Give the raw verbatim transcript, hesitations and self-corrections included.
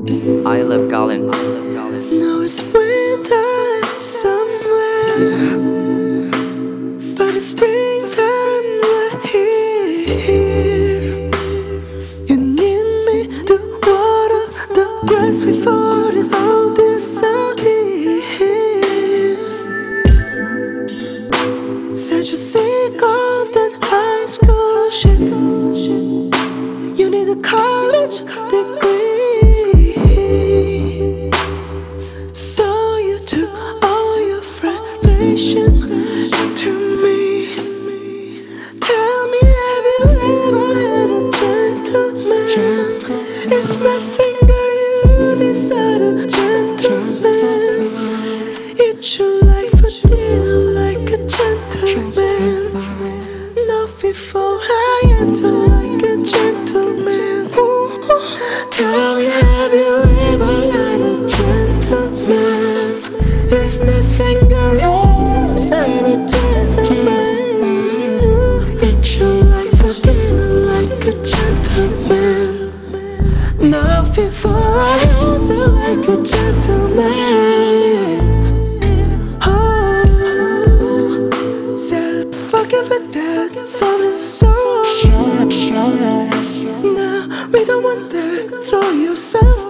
I love Gallant. Now it's winter somewhere, but it's springtime right here. You need me to water the grass before it all disappears. Said you're sick of that high school shit. You need a college degree. If my finger you decide a gentleman, eat your life for dinner like a gentleman. Not before I enter like a gentleman. Ooh, tell me, have you ever had a gentleman? If my finger you decide a gentleman, eat your life for dinner like a gentleman. Now before I enter like a gentleman. Oh, said fuck it with that solid song. Now we don't want that. Throw yourself.